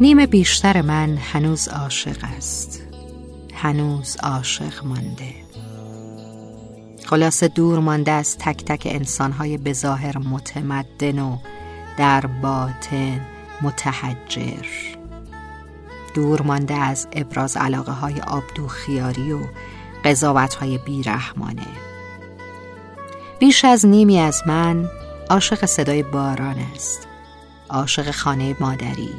نیم بیشتر من هنوز عاشق است، هنوز عاشق مانده. خلاصه دور مانده از تک تک انسان‌های بظاهر متمدن و در باطن متحجر، دور مانده از ابراز علاقه‌های آبدوخیاری و قضاوت‌های بیرحمانه. بیش از نیمی از من عاشق صدای باران است، عاشق خانه مادری.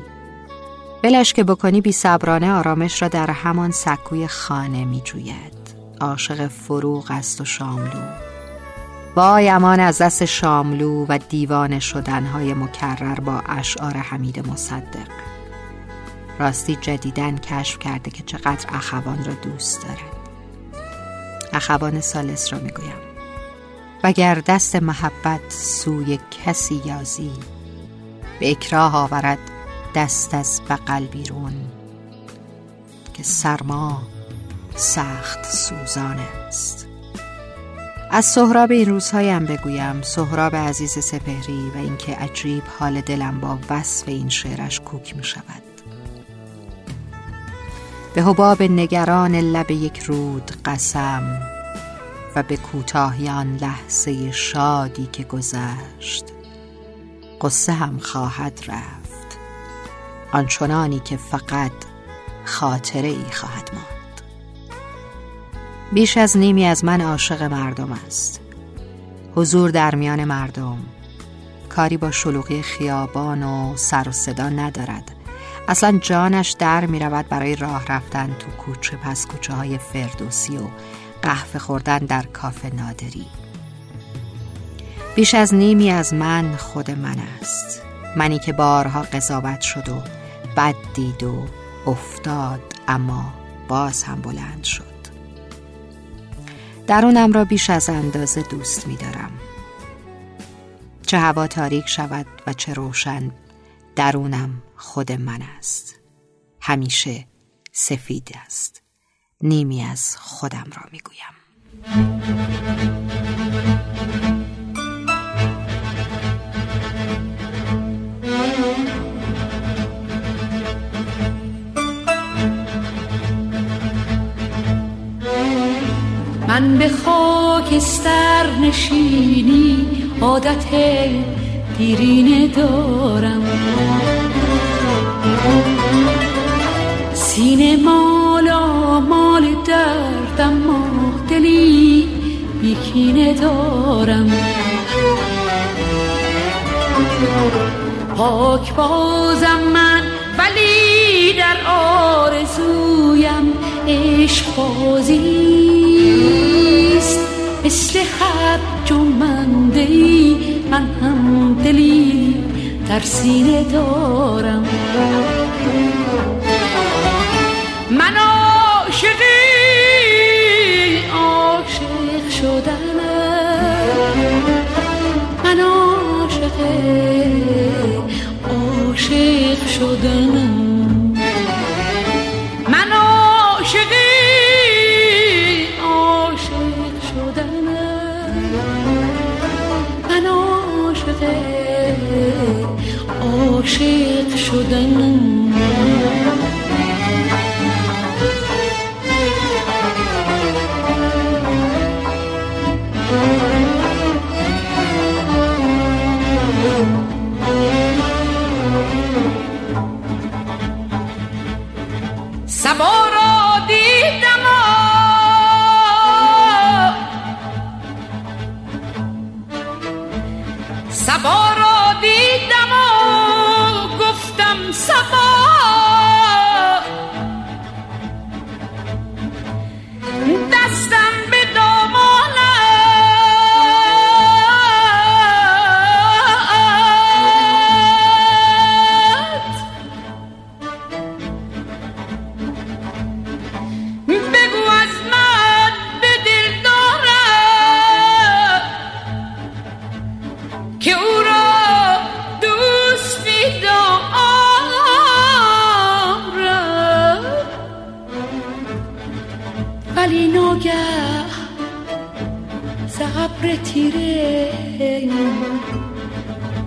بلش که بکنی بی صبرانه آرامش را در همان سکوی خانه می جوید. عاشق فروغ است و شاملو، وای امان از دست شاملو و دیوانه شدنهای مکرر با اشعار حمید مصدق. راستی جدیداً کشف کرده که چقدر اخوان را دوست دارد. اخوان ثالث را می گویم، وگر دست محبت سوی کسی یازی، به اکراه آورد دست از بغل بیرون، که سرما سخت سوزان است. از سهراب این روزهایم بگویم، سهراب عزیز سپهری، و اینکه عجیب حال دلم با وصف این شعرش کوک می شود. به حباب نگران لب یک رود قسم، و به کوتاهیان لحظه شادی که گذشت، قصه هم خواهد رفت، آنچنانی که فقط خاطره ای خواهد ماند. بیش از نیمی از من عاشق مردم است، حضور در میان مردم. کاری با شلوغی خیابان و سر و صدا ندارد، اصلا جانش در می رود برای راه رفتن تو کوچه پس کوچه های فردوسی و قهوه خوردن در کافه نادری. بیش از نیمی از من خود من است، منی که بارها قضاوت شد و بد دید و افتاد، اما باز هم بلند شد. درونم را بیش از اندازه دوست می دارم. چه هوا تاریک شود و چه روشن، درونم خود من است، همیشه سفید است. نیمی از خودم را میگویم. من به خاکستر نشینی عادت دیرینه دارم، سینه مال دردم، دلی یکی ندارم. پاک بازم من ولی در آرزویم عشق بازیست، مثل خط جنبنده‌ای من هم دلی در سینه دارم. من عاشق شدنم، من عاشق شدنم، من عاشق شدنم، من عاشق شدنم. سبا را دیدم سبا را دیدم گفتم سبا دستم به ز ابر تیره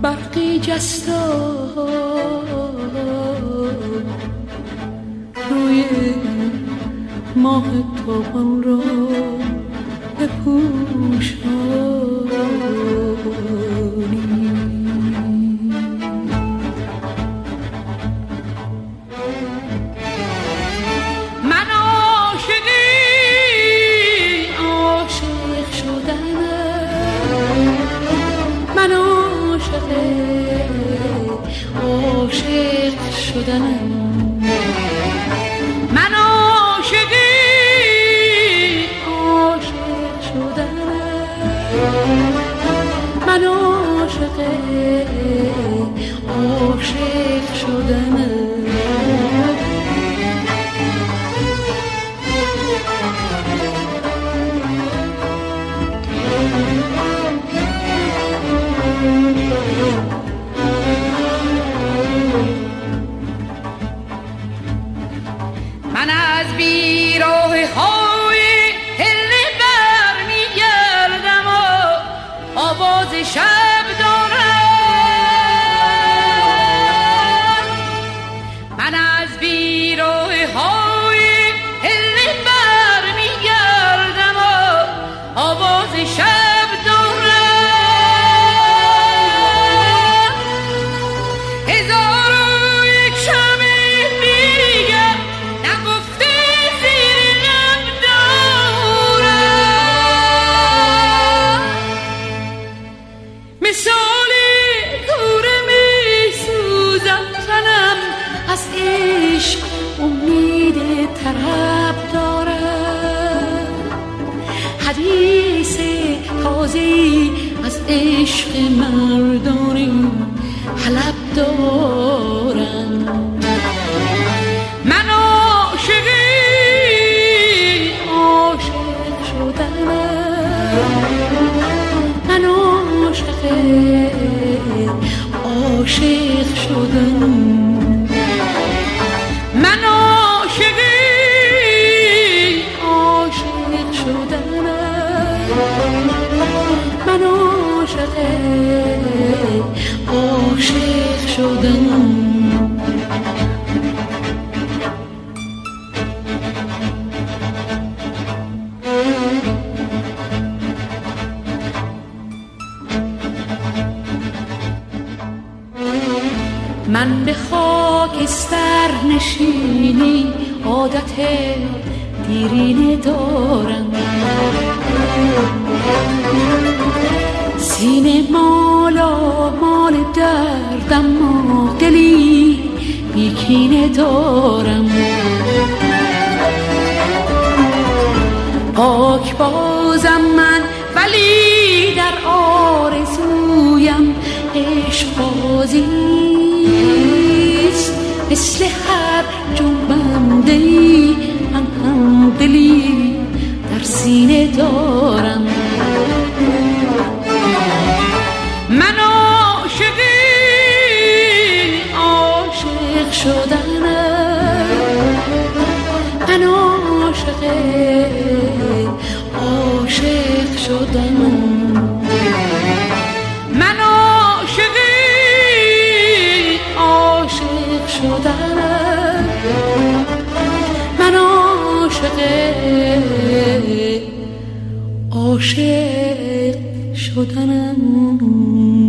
برقی جستا روی ماه تابان را بپوشانی. من عاشق شدنم، من عاشق شدنم، من عاشق شدنم، من عاشق شدنم. من از بیراه های هله بر می گردم و آواز شب دارم. من از بیراه های هله بر می گردم و آواز شب دارم. هزار و یک شب طرب دارم، حدیث تازی از عشق مردانی حلب دارم. من عاشق شدنم، من عاشق شدنم، من عاشق شدنم. من به خاکستر نشینی عادت دیرینه دارم، سینه مالا مال دردم و دلی بیکینه دارم. پاک بازم من ولی در آرزویم عشق بازیست، مثل هر جنبنده‌ای من هم دلی در سینه دارم. من عاشق شدنم، من عاشق شدنم، من عاشق شدنم، من عاشق شدنم.